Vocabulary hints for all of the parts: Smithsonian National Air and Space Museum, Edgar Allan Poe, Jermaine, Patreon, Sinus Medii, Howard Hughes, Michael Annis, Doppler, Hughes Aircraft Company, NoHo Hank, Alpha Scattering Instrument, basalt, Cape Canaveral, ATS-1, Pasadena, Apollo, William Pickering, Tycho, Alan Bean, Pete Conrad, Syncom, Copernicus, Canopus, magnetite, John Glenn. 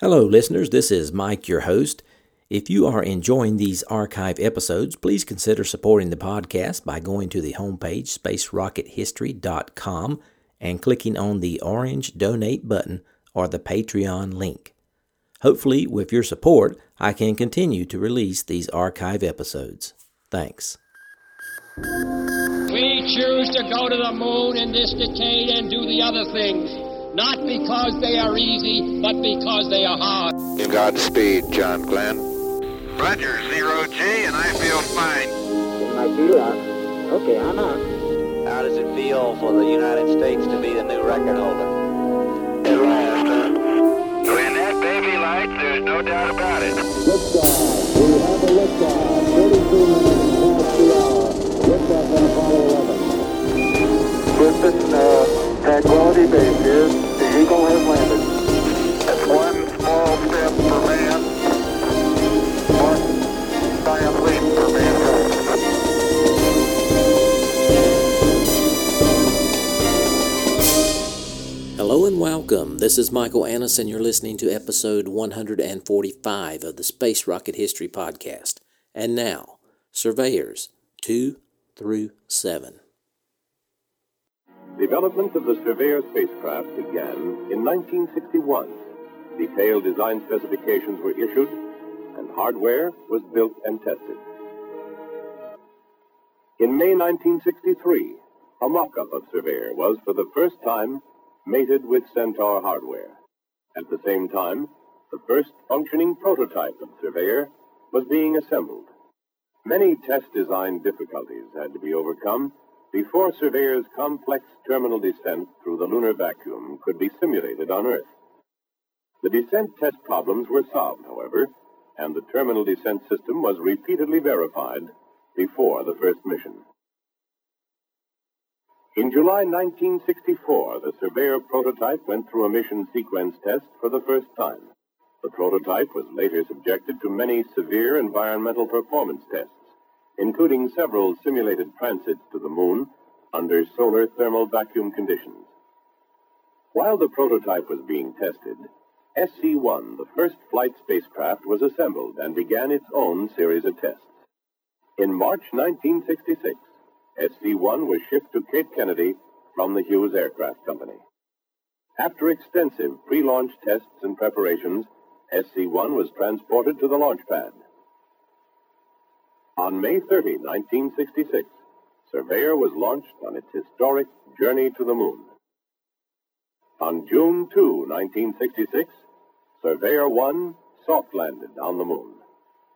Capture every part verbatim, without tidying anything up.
Hello, listeners. This is Mike, your host. If you are enjoying these archive episodes, please consider supporting the podcast by going to the homepage, space rocket history dot com, and clicking on the orange Donate button or the Patreon link. Hopefully, with your support, I can continue to release these archive episodes. Thanks. We choose to go to the moon in this decade and do the other things. Not because they are easy, but because they are hard. Godspeed, John Glenn. Roger, zero G, and I feel fine. When I feel out, okay, I'm out. How does it feel for the United States to be the new record holder? At last, huh? When that baby lights, there's no doubt about it. Liftoff. We have a liftoff. thirty-two minutes past the hour. Liftoff on Apollo eleven. Listen, uh... Tranquility Base here. The Eagle has landed. That's one small step for man, one giant leap for mankind. Hello and welcome. This is Michael Annis, and you're listening to episode one forty-five of the Space Rocket History Podcast. And now, Surveyors two through seven. Development of the Surveyor spacecraft began in nineteen sixty-one. Detailed design specifications were issued, and hardware was built and tested. In May nineteen sixty-three, a mock-up of Surveyor was, for the first time, mated with Centaur hardware. At the same time, the first functioning prototype of Surveyor was being assembled. Many test design difficulties had to be overcome before Surveyor's complex terminal descent through the lunar vacuum could be simulated on Earth. The descent test problems were solved, however, and the terminal descent system was repeatedly verified before the first mission. In July nineteen sixty-four, the Surveyor prototype went through a mission sequence test for the first time. The prototype was later subjected to many severe environmental performance tests, including several simulated transits to the moon under solar thermal vacuum conditions. While the prototype was being tested, S C one, the first flight spacecraft, was assembled and began its own series of tests. In March nineteen sixty-six, S C one was shipped to Cape Kennedy from the Hughes Aircraft Company. After extensive pre-launch tests and preparations, S C one was transported to the launch pad. On May thirtieth, nineteen sixty-six, Surveyor was launched on its historic journey to the moon. On June second, nineteen sixty-six, Surveyor one soft-landed on the moon.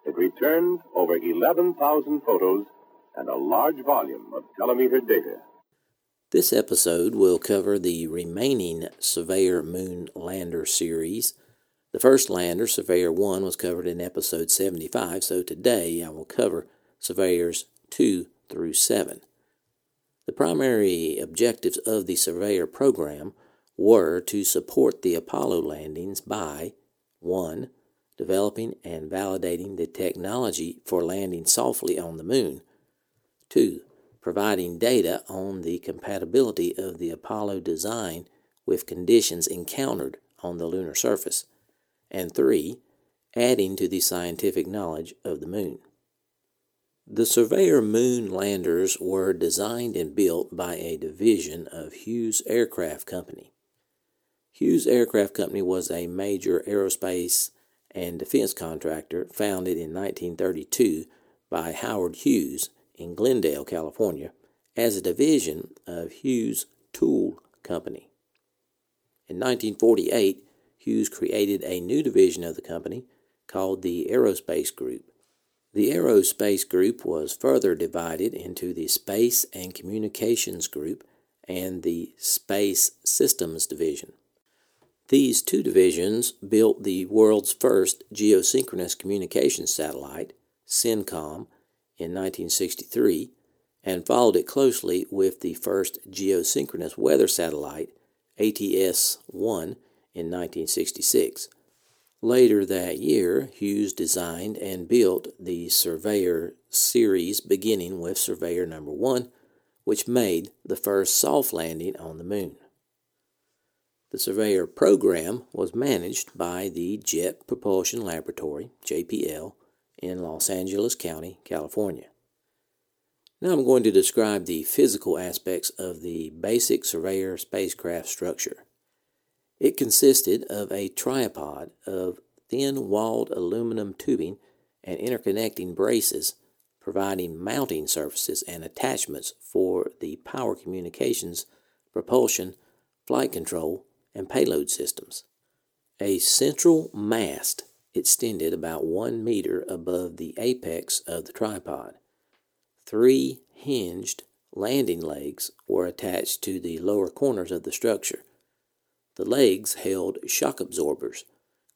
It returned over eleven thousand photos and a large volume of telemeter data. This episode will cover the remaining Surveyor moon lander series. The first lander, Surveyor one, was covered in episode seventy-five, so today I will cover Surveyors two through seven. The primary objectives of the Surveyor program were to support the Apollo landings by one. Developing and validating the technology for landing softly on the moon, two. Providing data on the compatibility of the Apollo design with conditions encountered on the lunar surface, and three, adding to the scientific knowledge of the moon. The Surveyor moon landers were designed and built by a division of Hughes Aircraft Company. Hughes Aircraft Company was a major aerospace and defense contractor founded in nineteen thirty-two by Howard Hughes in Glendale, California, as a division of Hughes Tool Company. In nineteen forty-eight, Hughes created a new division of the company called the Aerospace Group. The Aerospace Group was further divided into the Space and Communications Group and the Space Systems Division. These two divisions built the world's first geosynchronous communications satellite, Syncom, in nineteen sixty-three, and followed it closely with the first geosynchronous weather satellite, A T S one, in nineteen sixty-six. Later that year, Hughes designed and built the Surveyor series, beginning with Surveyor number one, which made the first soft landing on the moon. The surveyor program was managed by the Jet Propulsion Laboratory, J P L, in Los Angeles County, California. Now I'm going to describe the physical aspects of the basic surveyor spacecraft structure. It consisted of a tripod of thin-walled aluminum tubing and interconnecting braces, providing mounting surfaces and attachments for the power communications, propulsion, flight control, and payload systems. A central mast extended about one meter above the apex of the tripod. Three hinged landing legs were attached to the lower corners of the structure. The legs held shock absorbers,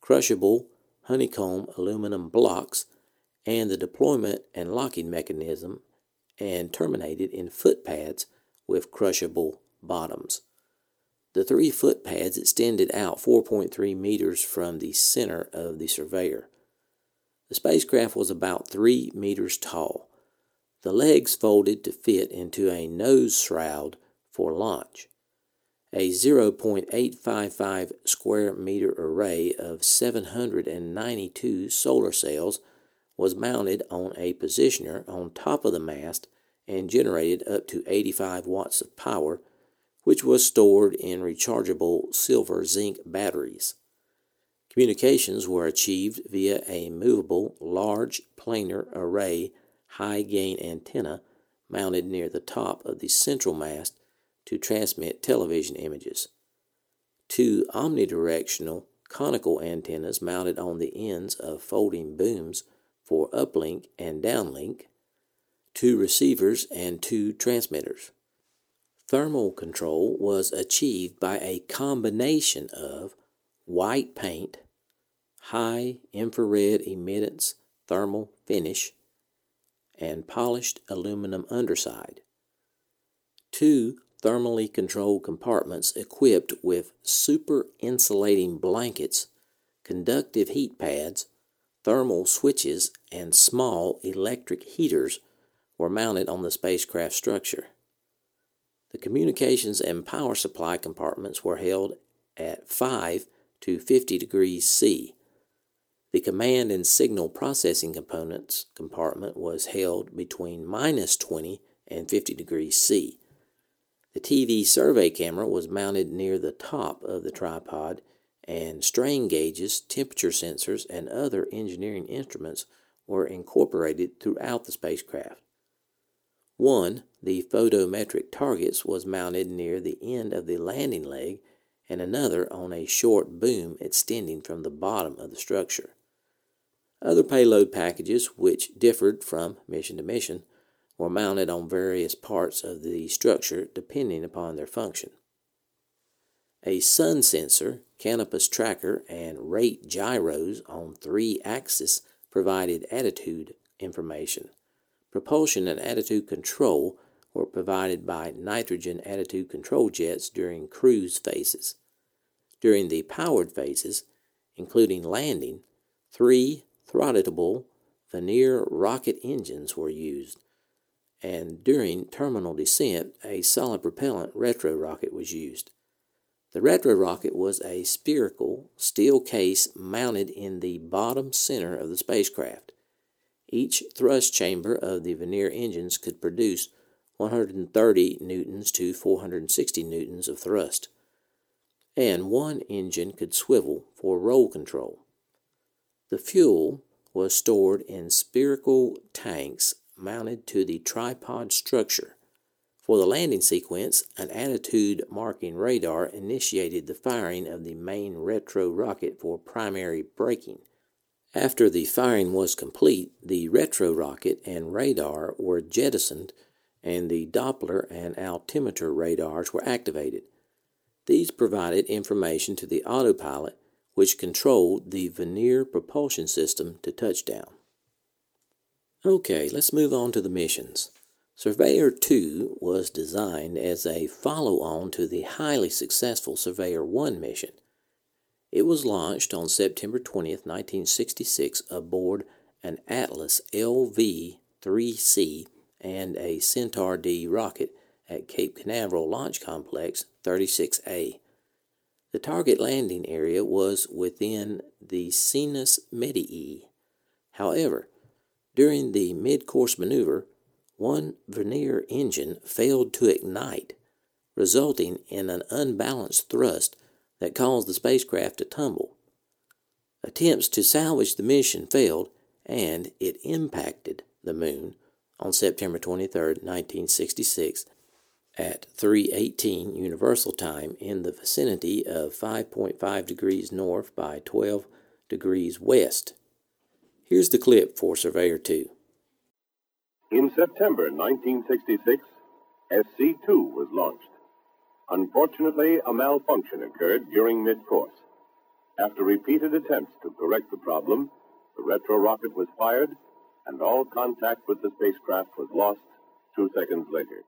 crushable honeycomb aluminum blocks, and the deployment and locking mechanism, and terminated in foot pads with crushable bottoms. The three foot pads extended out four point three meters from the center of the surveyor. The spacecraft was about three meters tall. The legs folded to fit into a nose shroud for launch. A zero point eight five five square meter array of seven hundred ninety-two solar cells was mounted on a positioner on top of the mast and generated up to eighty-five watts of power, which was stored in rechargeable silver-zinc batteries. Communications were achieved via a movable large planar array high-gain antenna mounted near the top of the central mast to transmit television images. Two omnidirectional conical antennas mounted on the ends of folding booms for uplink and downlink, two receivers, and two transmitters. Thermal control was achieved by a combination of white paint, high infrared emittance thermal finish, and polished aluminum underside. Two thermally controlled compartments equipped with super insulating blankets, conductive heat pads, thermal switches, and small electric heaters were mounted on the spacecraft structure. The communications and power supply compartments were held at five to fifty degrees C. The command and signal processing components compartment was held between minus twenty and fifty degrees C. The T V survey camera was mounted near the top of the tripod, and strain gauges, temperature sensors, and other engineering instruments were incorporated throughout the spacecraft. One, the photometric targets, was mounted near the end of the landing leg, and another on a short boom extending from the bottom of the structure. Other payload packages, which differed from mission to mission, were mounted on various parts of the structure depending upon their function. A sun sensor, canopus tracker, and rate gyros on three axes provided attitude information. Propulsion and attitude control were provided by nitrogen attitude control jets during cruise phases. During the powered phases, including landing, three throttleable vernier rocket engines were used, and during terminal descent, a solid propellant retro rocket was used. The retro rocket was a spherical steel case mounted in the bottom center of the spacecraft. Each thrust chamber of the vernier engines could produce one hundred thirty newtons to four hundred sixty newtons of thrust, and one engine could swivel for roll control. The fuel was stored in spherical tanks mounted to the tripod structure. For the landing sequence, an attitude marking radar initiated the firing of the main retro rocket for primary braking. After the firing was complete, the retro rocket and radar were jettisoned, and the Doppler and altimeter radars were activated. These provided information to the autopilot, which controlled the vernier propulsion system to touchdown. Okay, let's move on to the missions. Surveyor two was designed as a follow-on to the highly successful Surveyor one mission. It was launched on September twentieth, nineteen sixty-six, aboard an Atlas L V three C and a Centaur D rocket at Cape Canaveral Launch Complex thirty-six A. The target landing area was within the Sinus Medii. However, during the mid-course maneuver, one vernier engine failed to ignite, resulting in an unbalanced thrust that caused the spacecraft to tumble. Attempts to salvage the mission failed, and it impacted the moon on September twenty-third, nineteen sixty-six, at three eighteen Universal Time in the vicinity of five point five degrees north by twelve degrees west. Here's the clip for Surveyor two. In September nineteen sixty-six, S C two was launched. Unfortunately, a malfunction occurred during mid-course. After repeated attempts to correct the problem, the retro rocket was fired, and all contact with the spacecraft was lost two seconds later.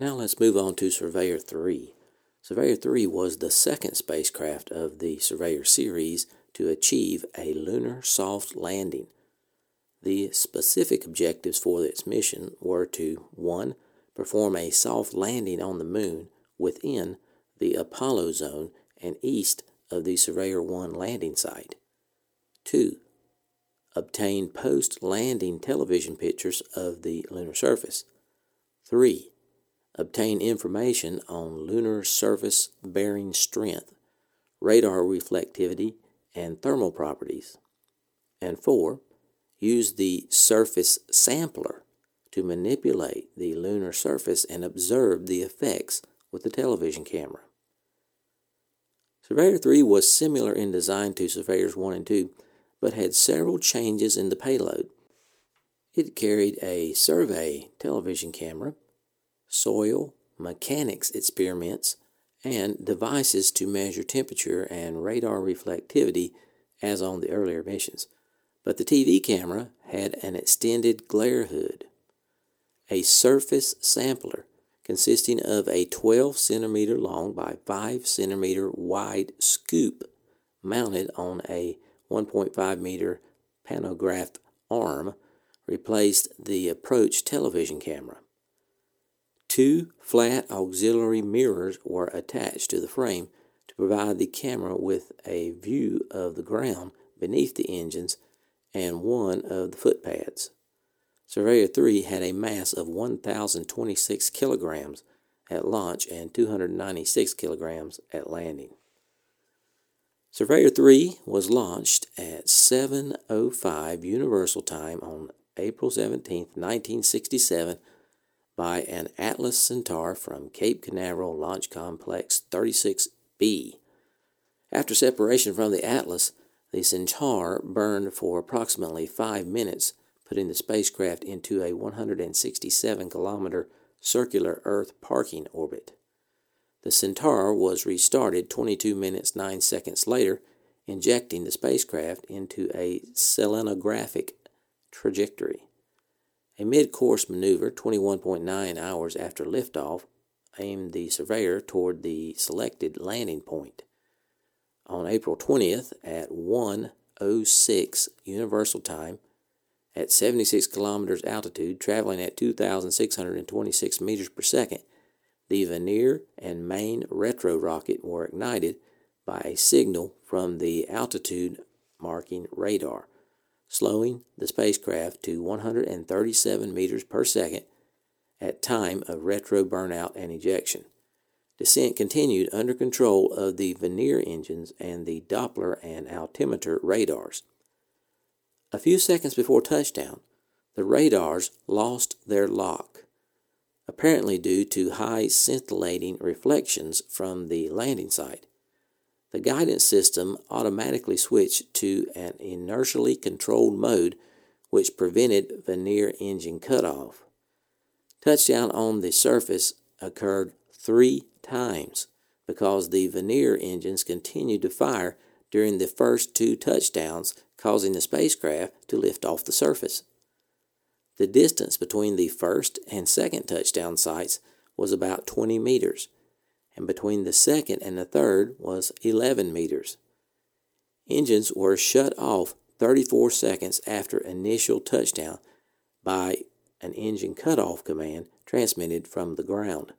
Now let's move on to Surveyor three. Surveyor three was the second spacecraft of the Surveyor series to achieve a lunar soft landing. The specific objectives for its mission were to, one, perform a soft landing on the moon within the Apollo zone and east of the Surveyor one landing site. two. Obtain post-landing television pictures of the lunar surface. three. Obtain information on lunar surface bearing strength, radar reflectivity, and thermal properties. And four, use the surface sampler to manipulate the lunar surface and observe the effects with the television camera. Surveyor three was similar in design to Surveyors one and two, but had several changes in the payload. It carried a survey television camera, soil mechanics experiments, and devices to measure temperature and radar reflectivity as on the earlier missions. But the T V camera had an extended glare hood. A surface sampler consisting of a twelve centimeter long by five centimeter wide scoop mounted on a one point five meter pantograph arm replaced the approach television camera. Two flat auxiliary mirrors were attached to the frame to provide the camera with a view of the ground beneath the engines and one of the footpads. Surveyor three had a mass of one thousand twenty-six kilograms at launch and two hundred ninety-six kilograms at landing. Surveyor three was launched at seven oh five Universal Time on April seventeenth, nineteen sixty-seven, by an Atlas Centaur from Cape Canaveral Launch Complex thirty-six B. After separation from the Atlas, the Centaur burned for approximately five minutes, putting the spacecraft into a one hundred sixty-seven kilometer circular Earth parking orbit. The Centaur was restarted twenty-two minutes nine seconds later, injecting the spacecraft into a selenographic trajectory. A mid-course maneuver, twenty-one point nine hours after liftoff, aimed the Surveyor toward the selected landing point. On April twentieth at one oh six Universal Time, at seventy-six kilometers altitude, traveling at two thousand six hundred twenty-six meters per second, the vernier and main retro rocket were ignited by a signal from the altitude marking radar, slowing the spacecraft to one hundred thirty-seven meters per second at time of retro burnout and ejection. Descent continued under control of the vernier engines and the Doppler and altimeter radars. A few seconds before touchdown, the radars lost their lock, apparently due to high scintillating reflections from the landing site. The guidance system automatically switched to an inertially controlled mode, which prevented vernier engine cutoff. Touchdown on the surface occurred three times because the vernier engines continued to fire during the first two touchdowns, causing the spacecraft to lift off the surface. The distance between the first and second touchdown sites was about twenty meters, and between the second and the third was eleven meters. Engines were shut off thirty-four seconds after initial touchdown by an engine cutoff command transmitted from the ground.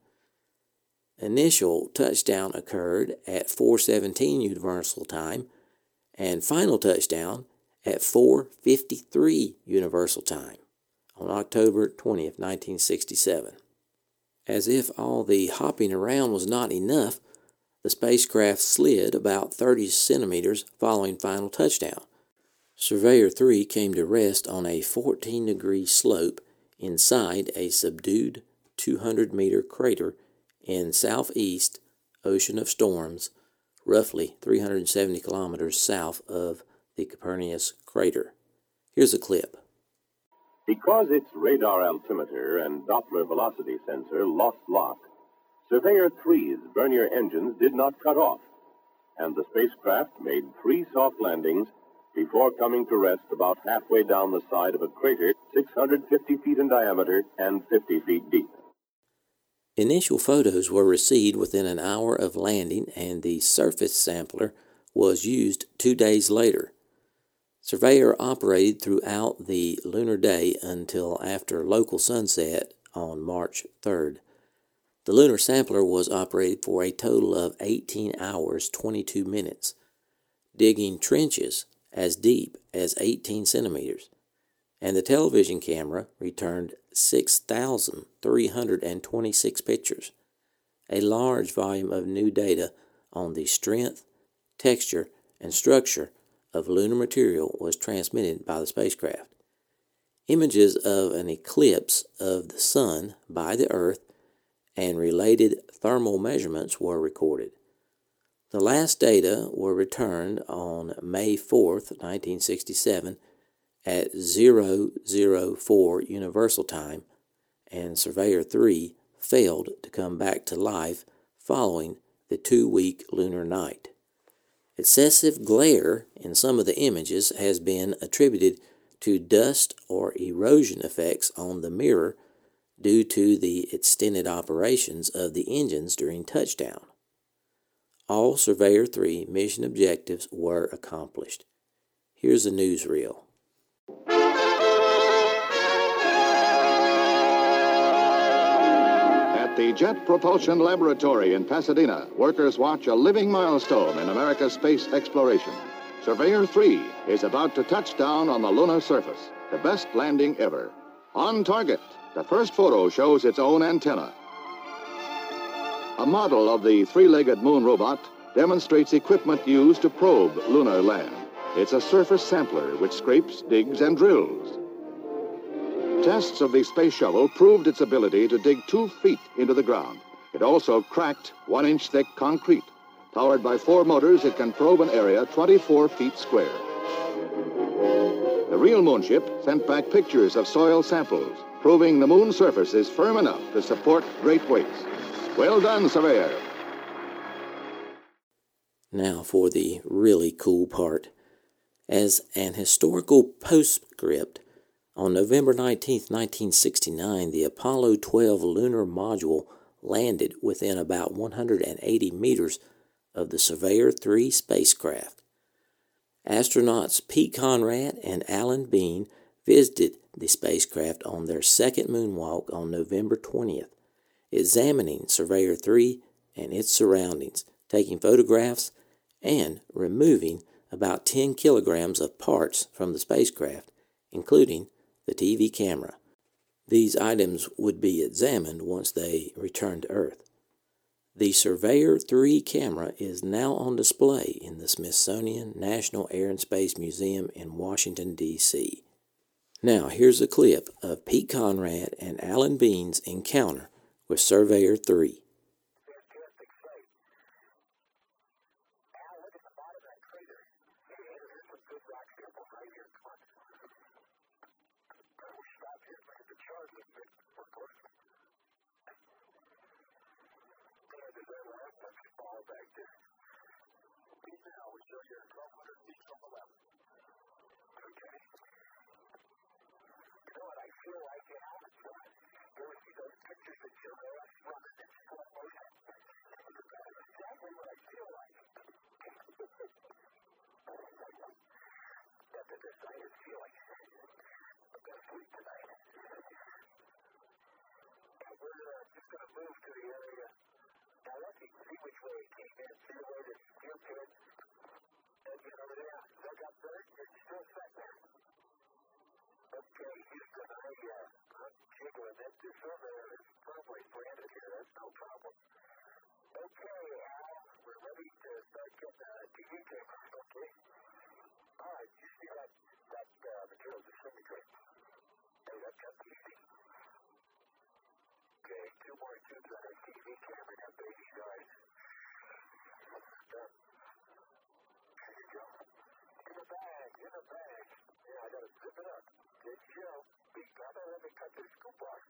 Initial touchdown occurred at four seventeen Universal Time and final touchdown at four fifty-three Universal Time on October twentieth, nineteen sixty-seven. As if all the hopping around was not enough, the spacecraft slid about thirty centimeters following final touchdown. Surveyor three came to rest on a fourteen degree slope inside a subdued two hundred meter crater in southeast Ocean of Storms, roughly three hundred seventy kilometers south of the Copernicus crater. Here's a clip. Because its radar altimeter and Doppler velocity sensor lost lock, Surveyor three's Vernier engines did not cut off, and the spacecraft made three soft landings before coming to rest about halfway down the side of a crater six hundred fifty feet in diameter and fifty feet deep. Initial photos were received within an hour of landing, and the surface sampler was used two days later. Surveyor operated throughout the lunar day until after local sunset on March third. The lunar sampler was operated for a total of eighteen hours, twenty-two minutes, digging trenches as deep as eighteen centimeters, and the television camera returned six thousand three hundred twenty-six pictures, a large volume of new data on the strength, texture, and structure of lunar material was transmitted by the spacecraft. Images of an eclipse of the sun by the Earth and related thermal measurements were recorded. The last data were returned on May fourth, nineteen sixty-seven at zero zero four Universal Time, and Surveyor three failed to come back to life following the two-week lunar night. Excessive glare in some of the images has been attributed to dust or erosion effects on the mirror due to the extended operations of the engines during touchdown. All Surveyor three mission objectives were accomplished. Here's a newsreel. At the Jet Propulsion Laboratory in Pasadena, workers watch a living milestone in America's space exploration. Surveyor three is about to touch down on the lunar surface, the best landing ever. On target, the first photo shows its own antenna. A model of the three-legged moon robot demonstrates equipment used to probe lunar land. It's a surface sampler which scrapes, digs, and drills. Tests of the space shovel proved its ability to dig two feet into the ground. It also cracked one-inch thick concrete. Powered by four motors, it can probe an area twenty-four feet square. The real moonship sent back pictures of soil samples, proving the moon's surface is firm enough to support great weights. Well done, Surveyor. Now for the really cool part. As an historical postscript, on November nineteenth, nineteen sixty-nine, the Apollo twelve lunar module landed within about one hundred eighty meters of the Surveyor three spacecraft. Astronauts Pete Conrad and Alan Bean visited the spacecraft on their second moonwalk on November twentieth, examining Surveyor three and its surroundings, taking photographs and removing about ten kilograms of parts from the spacecraft, including the T V camera. These items would be examined once they returned to Earth. The Surveyor three camera is now on display in the Smithsonian National Air and Space Museum in Washington, D C Now, here's a clip of Pete Conrad and Alan Bean's encounter with Surveyor three. Like, you know, I can help it. There would be those pictures that you know, I love it. It's cool. and two-loaded stupid. And you know, yeah, they got burnt and still sat there. Okay, Houston, I, uh, I'm jiggling it. This over is probably branded here. That's no problem. Okay, Al, we're ready to start getting a T V camera, okay? All right, you see that, that uh, material disintegrate. Hey, that's got easy. Okay, two more tubes on a T V camera and that baby dies. There you go. In a bag, in a bag. Yeah, I gotta zip it up. Good show. Big brother, let me cut this scoop off.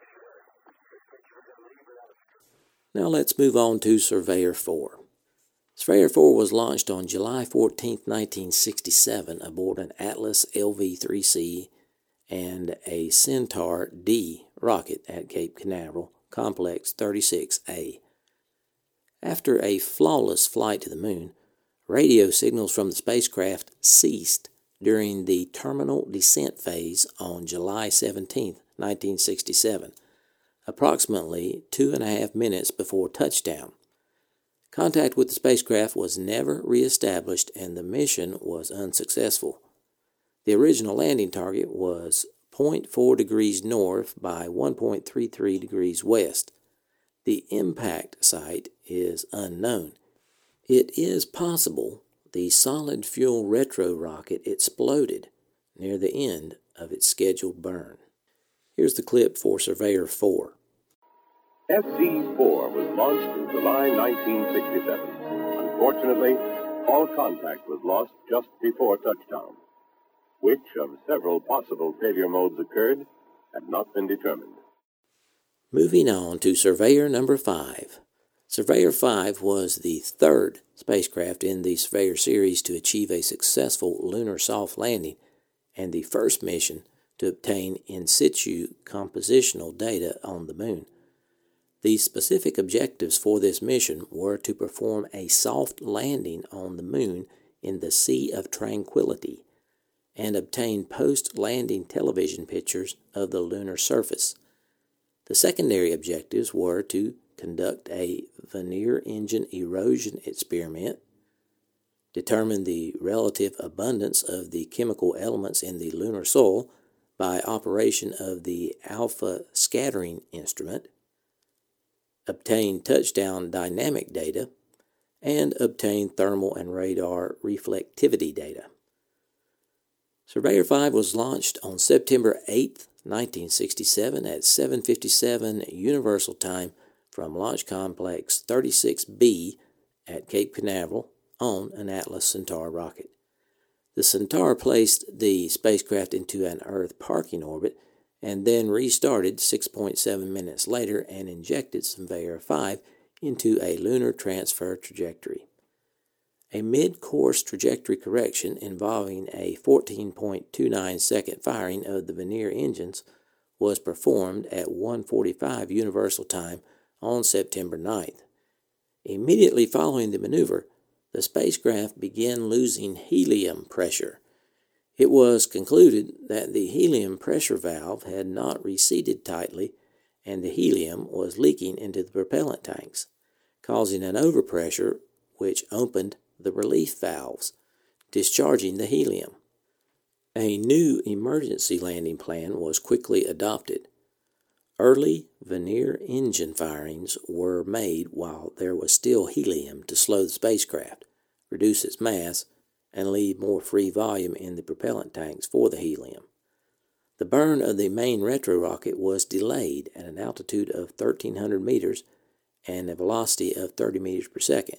Sure. This picture is gonna leave without a scoop. Now let's move on to Surveyor four. Surveyor four was launched on July fourteenth, nineteen sixty-seven aboard an Atlas L V three C and a Centaur D rocket at Cape Canaveral, Complex thirty-six A. After a flawless flight to the moon, radio signals from the spacecraft ceased during the terminal descent phase on July seventeenth, nineteen sixty-seven. Approximately two and a half minutes before touchdown. Contact with the spacecraft was never reestablished and the mission was unsuccessful. The original landing target was zero point four degrees north by one point three three degrees west. The impact site is unknown. It is possible the solid fuel retro rocket exploded near the end of its scheduled burn. Here's the clip for Surveyor four. S C four was launched in July nineteen sixty-seven. Unfortunately, all contact was lost just before touchdown. Which of several possible failure modes occurred had not been determined. Moving on to Surveyor number five. Surveyor five was the third spacecraft in the Surveyor series to achieve a successful lunar soft landing and the first mission to obtain in situ compositional data on the moon. The specific objectives for this mission were to perform a soft landing on the moon in the Sea of Tranquility and obtain post-landing television pictures of the lunar surface. The secondary objectives were to conduct a vernier engine erosion experiment, determine the relative abundance of the chemical elements in the lunar soil by operation of the Alpha Scattering Instrument, obtain touchdown dynamic data, and obtain thermal and radar reflectivity data. Surveyor five was launched on September eighth, nineteen sixty-seven at seven fifty-seven Universal Time from Launch Complex thirty-six B at Cape Canaveral on an Atlas Centaur rocket. The Centaur placed the spacecraft into an Earth parking orbit and then restarted six point seven minutes later and injected Surveyor five into a lunar transfer trajectory. A mid-course trajectory correction involving a fourteen point two nine second firing of the vernier engines was performed at one forty-five Universal Time on September ninth. Immediately following the maneuver, the spacecraft began losing helium pressure. It was concluded that the helium pressure valve had not reseated tightly and the helium was leaking into the propellant tanks, causing an overpressure which opened the relief valves, discharging the helium. A new emergency landing plan was quickly adopted. Early vernier engine firings were made while there was still helium to slow the spacecraft, reduce its mass, and leave more free volume in the propellant tanks for the helium. The burn of the main retro rocket was delayed at an altitude of thirteen hundred meters and a velocity of thirty meters per second,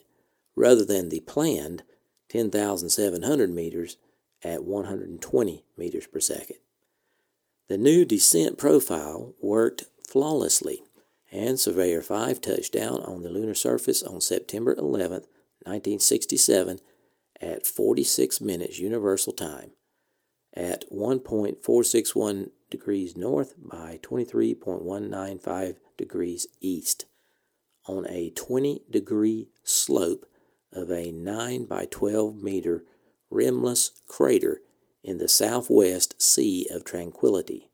rather than the planned ten thousand seven hundred meters at one hundred twenty meters per second. The new descent profile worked flawlessly, and Surveyor five touched down on the lunar surface on September eleventh, nineteen sixty-seven at forty-six minutes Universal Time at one point four six one degrees north by twenty-three point one nine five degrees east on a twenty degree slope of a nine by twelve meter rimless crater in the southwest Sea of Tranquility.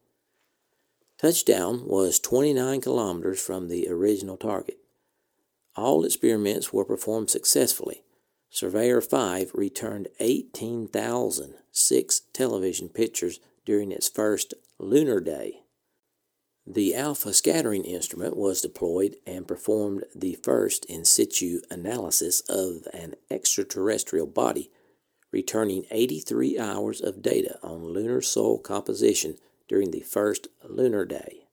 Touchdown was twenty-nine kilometers from the original target. All experiments were performed successfully. Surveyor five returned eighteen thousand six television pictures during its first lunar day. The Alpha Scattering Instrument was deployed and performed the first in situ analysis of an extraterrestrial body, returning eighty-three hours of data on lunar soil composition during the first lunar day.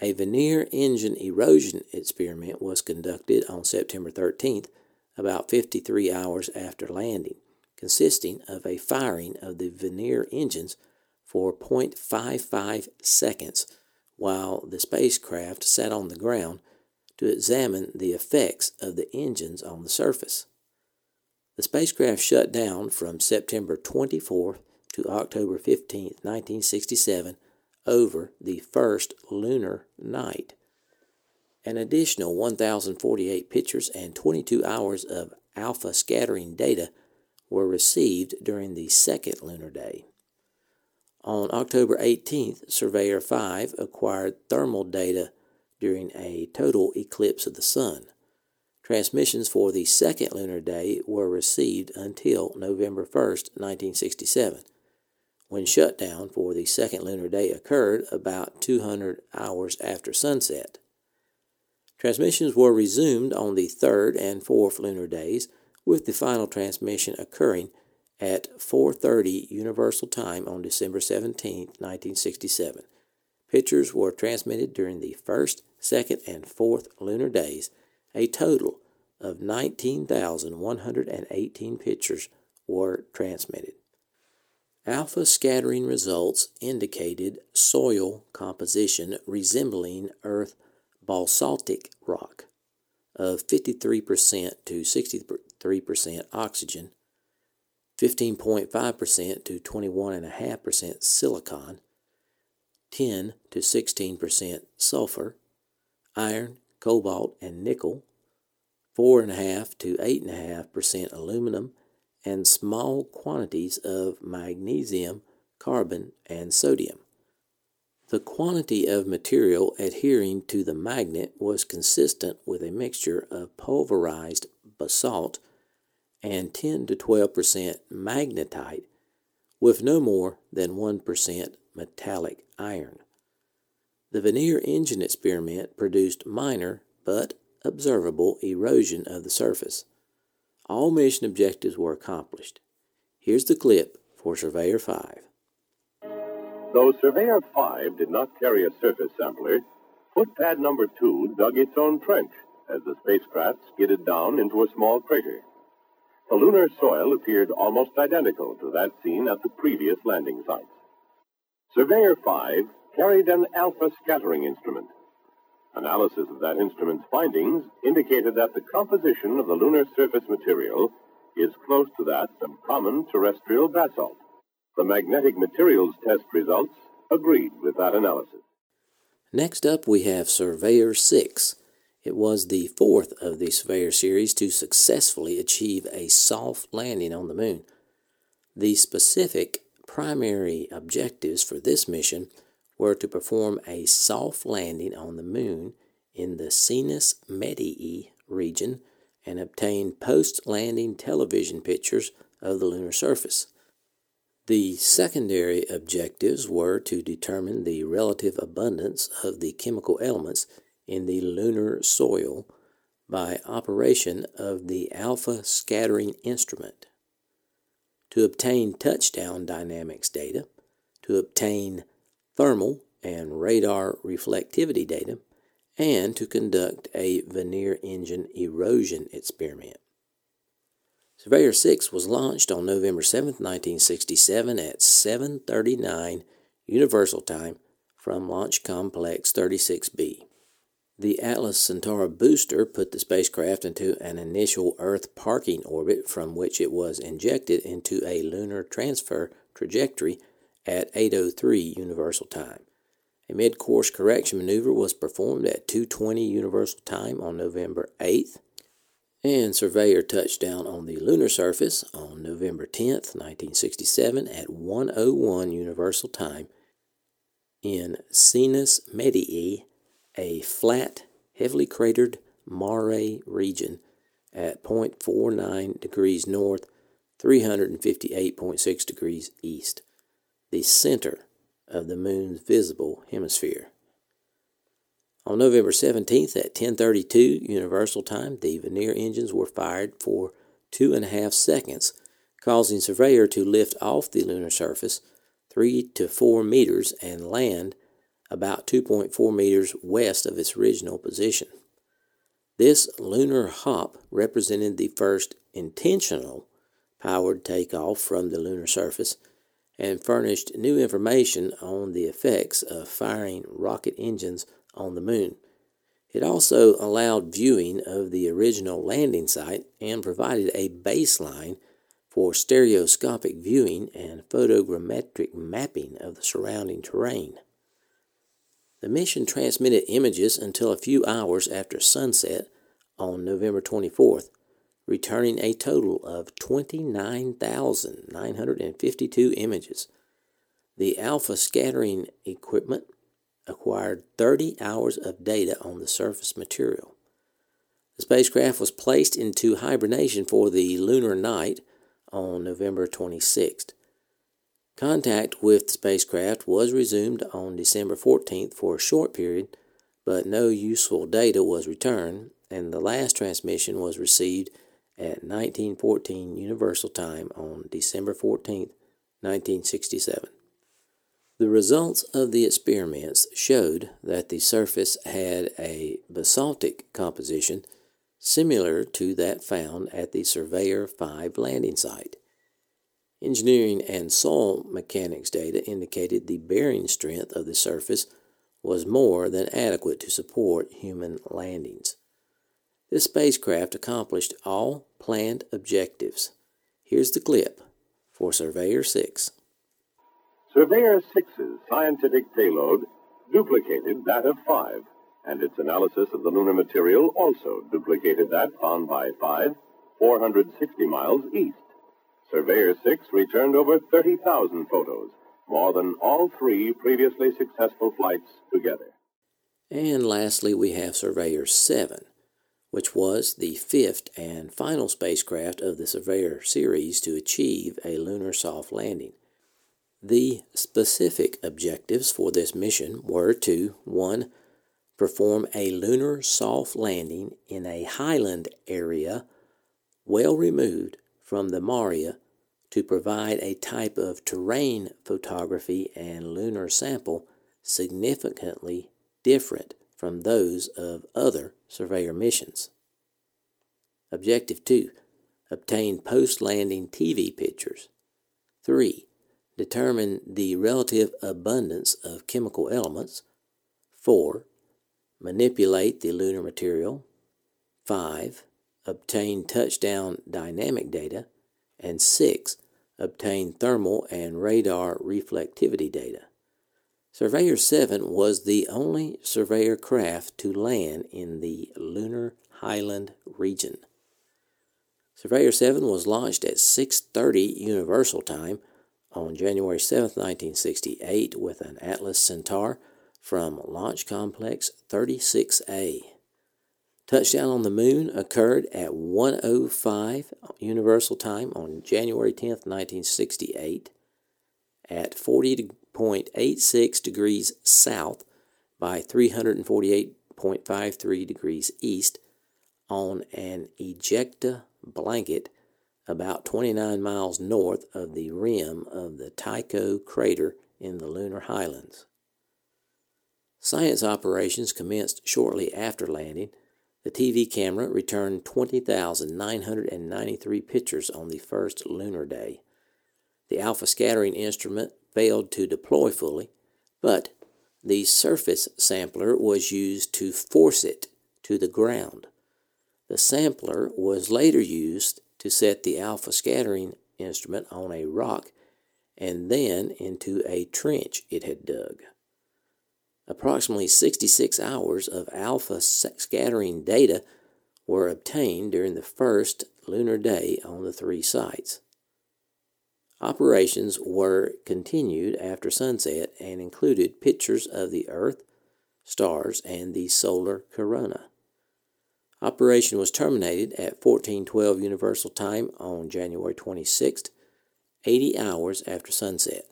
A vernier engine erosion experiment was conducted on September thirteenth, about fifty-three hours after landing, consisting of a firing of the vernier engines for zero point five five seconds while the spacecraft sat on the ground to examine the effects of the engines on the surface. The spacecraft shut down from September twenty-fourth to October fifteenth, nineteen sixty-seven, over the first lunar night. An additional one thousand forty-eight pictures and twenty-two hours of alpha scattering data were received during the second lunar day. On October eighteenth, Surveyor five acquired thermal data during a total eclipse of the sun. Transmissions for the second lunar day were received until November first, nineteen sixty-seven, when shutdown for the second lunar day occurred about two hundred hours after sunset. Transmissions were resumed on the third and fourth lunar days, with the final transmission occurring at four thirty Universal Time on December seventeenth, nineteen sixty-seven. Pictures were transmitted during the first, second, and fourth lunar days. A total of nineteen thousand one hundred eighteen pictures were transmitted. Alpha scattering results indicated soil composition resembling Earth basaltic rock of fifty-three percent to sixty-three percent oxygen, fifteen point five percent to twenty-one point five percent silicon, ten to sixteen percent sulfur, iron, cobalt, and nickel, four point five to eight point five percent aluminum, and small quantities of magnesium, carbon, and sodium. The quantity of material adhering to the magnet was consistent with a mixture of pulverized basalt and ten to twelve percent magnetite, with no more than one percent metallic iron. The vernier engine experiment produced minor but observable erosion of the surface. All mission objectives were accomplished. Here's the clip for Surveyor five. Though Surveyor five did not carry a surface sampler, footpad number two dug its own trench as the spacecraft skidded down into a small crater. The lunar soil appeared almost identical to that seen at the previous landing sites. Surveyor five carried an alpha scattering instrument. Analysis of that instrument's findings indicated that the composition of the lunar surface material is close to that of common terrestrial basalt. The magnetic materials test results agreed with that analysis. Next up, we have Surveyor six. It was the fourth of the Surveyor series to successfully achieve a soft landing on the moon. The specific primary objectives for this mission were to perform a soft landing on the moon in the Sinus Medii region and obtain post-landing television pictures of the lunar surface. The secondary objectives were to determine the relative abundance of the chemical elements in the lunar soil by operation of the alpha scattering instrument, to obtain touchdown dynamics data, to obtain thermal and radar reflectivity data, and to conduct a vernier engine erosion experiment. Surveyor six was launched on November seventh, nineteen sixty-seven at seven thirty-nine Universal Time from Launch Complex thirty-six B. The Atlas Centaur booster put the spacecraft into an initial Earth parking orbit from which it was injected into a lunar transfer trajectory at eight oh three Universal Time. A mid-course correction maneuver was performed at two twenty Universal Time on November eighth, and Surveyor touched down on the lunar surface on November tenth, nineteen sixty-seven at one oh one Universal Time in Sinus Medii, a flat, heavily cratered Moray region at zero point four nine degrees north, three hundred fifty-eight point six degrees east, the center of the moon's visible hemisphere. On November seventeenth at ten thirty-two Universal Time, the vernier engines were fired for two and a half seconds, causing Surveyor to lift off the lunar surface three to four meters and land about two point four meters west of its original position. This lunar hop represented the first intentional powered takeoff from the lunar surface and furnished new information on the effects of firing rocket engines on the moon. It also allowed viewing of the original landing site and provided a baseline for stereoscopic viewing and photogrammetric mapping of the surrounding terrain. The mission transmitted images until a few hours after sunset on November twenty-fourth, returning a total of twenty-nine thousand nine hundred fifty-two images. The Alpha Scattering equipment acquired thirty hours of data on the surface material. The spacecraft was placed into hibernation for the lunar night on November twenty-sixth. Contact with the spacecraft was resumed on December fourteenth for a short period, but no useful data was returned, and the last transmission was received at nineteen fourteen Universal Time on December fourteenth, nineteen sixty-seven. The results of the experiments showed that the surface had a basaltic composition similar to that found at the Surveyor five landing site. Engineering and soil mechanics data indicated the bearing strength of the surface was more than adequate to support human landings. This spacecraft accomplished all planned objectives. Here's the clip for Surveyor six. Surveyor six's scientific payload duplicated that of five, and its analysis of the lunar material also duplicated that found by five, four hundred sixty miles east. Surveyor six returned over thirty thousand photos, more than all three previously successful flights together. And lastly, we have Surveyor seven, which was the fifth and final spacecraft of the Surveyor series to achieve a lunar soft landing. The specific objectives for this mission were to, one, perform a lunar soft landing in a highland area well removed from the Maria to provide a type of terrain photography and lunar sample significantly different from those of other Surveyor missions. Objective two, obtain post-landing T V pictures. Three, determine the relative abundance of chemical elements. Four, manipulate the lunar material. Five, obtain touchdown dynamic data, and six, obtain thermal and radar reflectivity data. Surveyor seven was the only Surveyor craft to land in the lunar highland region. Surveyor seven was launched at six thirty Universal Time on January seventh, nineteen sixty-eight with an Atlas Centaur from Launch Complex thirty-six A. Touchdown on the moon occurred at one oh five Universal Time on January tenth, nineteen sixty-eight at forty point eight six degrees south by three hundred forty-eight point five three degrees east on an ejecta blanket about twenty-nine miles north of the rim of the Tycho crater in the lunar highlands. Science operations commenced shortly after landing. The T V camera returned twenty thousand nine hundred ninety-three pictures on the first lunar day. The Alpha Scattering Instrument failed to deploy fully, but the surface sampler was used to force it to the ground. The sampler was later used to set the Alpha Scattering Instrument on a rock and then into a trench it had dug. Approximately sixty-six hours of alpha scattering data were obtained during the first lunar day on the three sites. Operations were continued after sunset and included pictures of the Earth, stars, and the solar corona. Operation was terminated at fourteen twelve Universal Time on January twenty-sixth, eighty hours after sunset.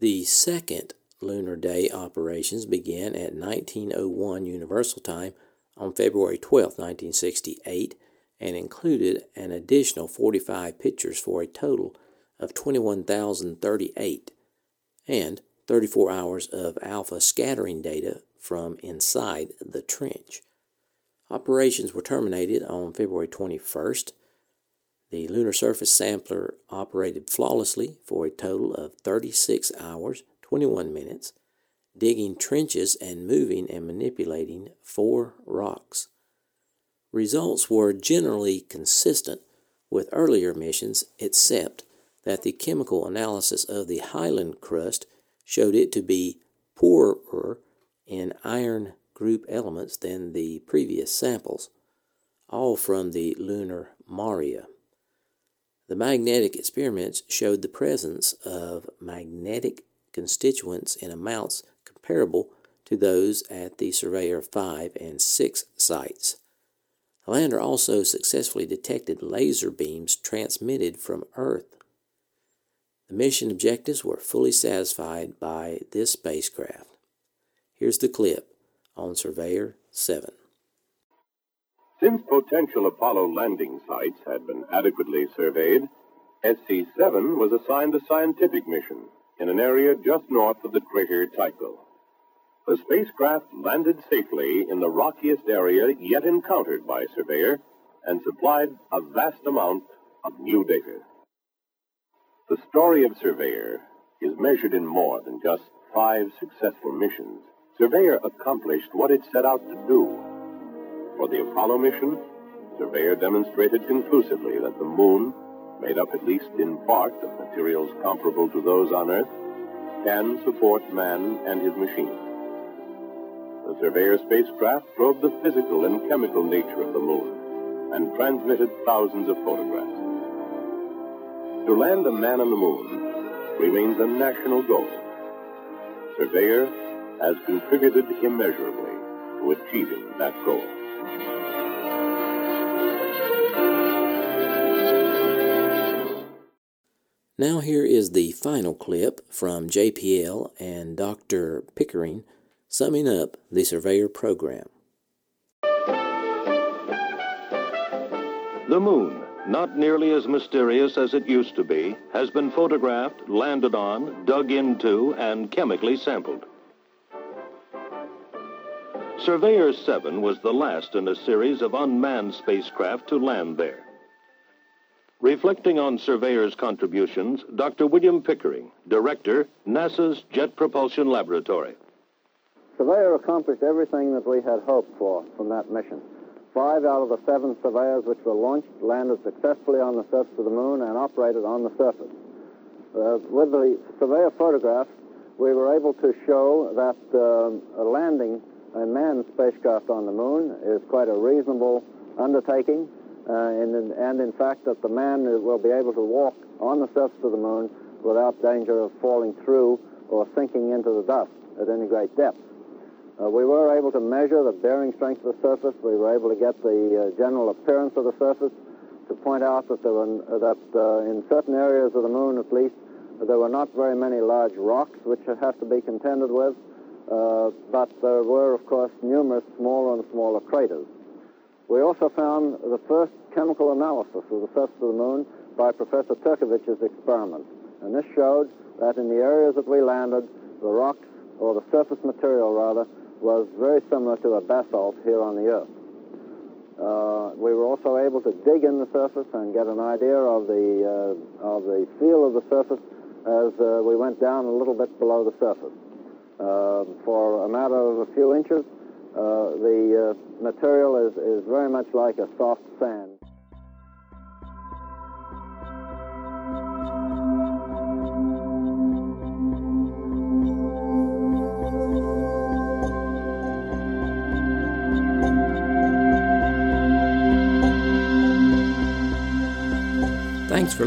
The second lunar day operations began at nineteen oh one Universal Time on February twelfth, nineteen sixty-eight, and included an additional forty-five pictures for a total of twenty-one thousand thirty-eight, and thirty-four hours of alpha scattering data from inside the trench. Operations were terminated on February twenty-first. The lunar surface sampler operated flawlessly for a total of thirty-six hours, twenty-one minutes, digging trenches and moving and manipulating four rocks. Results were generally consistent with earlier missions, except that the chemical analysis of the highland crust showed it to be poorer in iron group elements than the previous samples, all from the lunar maria. The magnetic experiments showed the presence of magnetic constituents in amounts comparable to those at the Surveyor five and six sites. The lander also successfully detected laser beams transmitted from Earth. The mission objectives were fully satisfied by this spacecraft. Here's the clip on Surveyor seven. Since potential Apollo landing sites had been adequately surveyed, S C seven was assigned a scientific mission in an area just north of the crater Tycho. The spacecraft landed safely in the rockiest area yet encountered by Surveyor and supplied a vast amount of new data. The story of Surveyor is measured in more than just five successful missions. Surveyor accomplished what it set out to do. For the Apollo mission, Surveyor demonstrated conclusively that the moon, made up at least in part of materials comparable to those on Earth, can support man and his machine. The Surveyor spacecraft probed the physical and chemical nature of the moon and transmitted thousands of photographs. To land a man on the moon remains a national goal. Surveyor has contributed immeasurably to achieving that goal. Now here is the final clip from J P L and Doctor Pickering summing up the Surveyor program. The moon, not nearly as mysterious as it used to be, has been photographed, landed on, dug into, and chemically sampled. Surveyor seven was the last in a series of unmanned spacecraft to land there. Reflecting on Surveyor's contributions, Doctor William Pickering, Director, NASA's Jet Propulsion Laboratory. Surveyor accomplished everything that we had hoped for from that mission. Five out of the seven surveyors which were launched landed successfully on the surface of the moon and operated on the surface. Uh, with the surveyor photographs, we were able to show that um, a landing a manned spacecraft on the moon is quite a reasonable undertaking, uh, and, in, and in fact that the man will be able to walk on the surface of the moon without danger of falling through or sinking into the dust at any great depth. Uh, we were able to measure the bearing strength of the surface. We were able to get the uh, general appearance of the surface, to point out that, there were, uh, that uh, in certain areas of the moon, at least, uh, there were not very many large rocks which have to be contended with, uh, but there were, of course, numerous smaller and smaller craters. We also found the first chemical analysis of the surface of the moon by Professor Turkovich's experiment, and this showed that in the areas that we landed, the rocks, or the surface material, rather, was very similar to a basalt here on the Earth. Uh, we were also able to dig in the surface and get an idea of the uh, of the feel of the surface as uh, we went down a little bit below the surface. Uh, for a matter of a few inches, uh, the uh, material is, is very much like a soft sand. Thanks for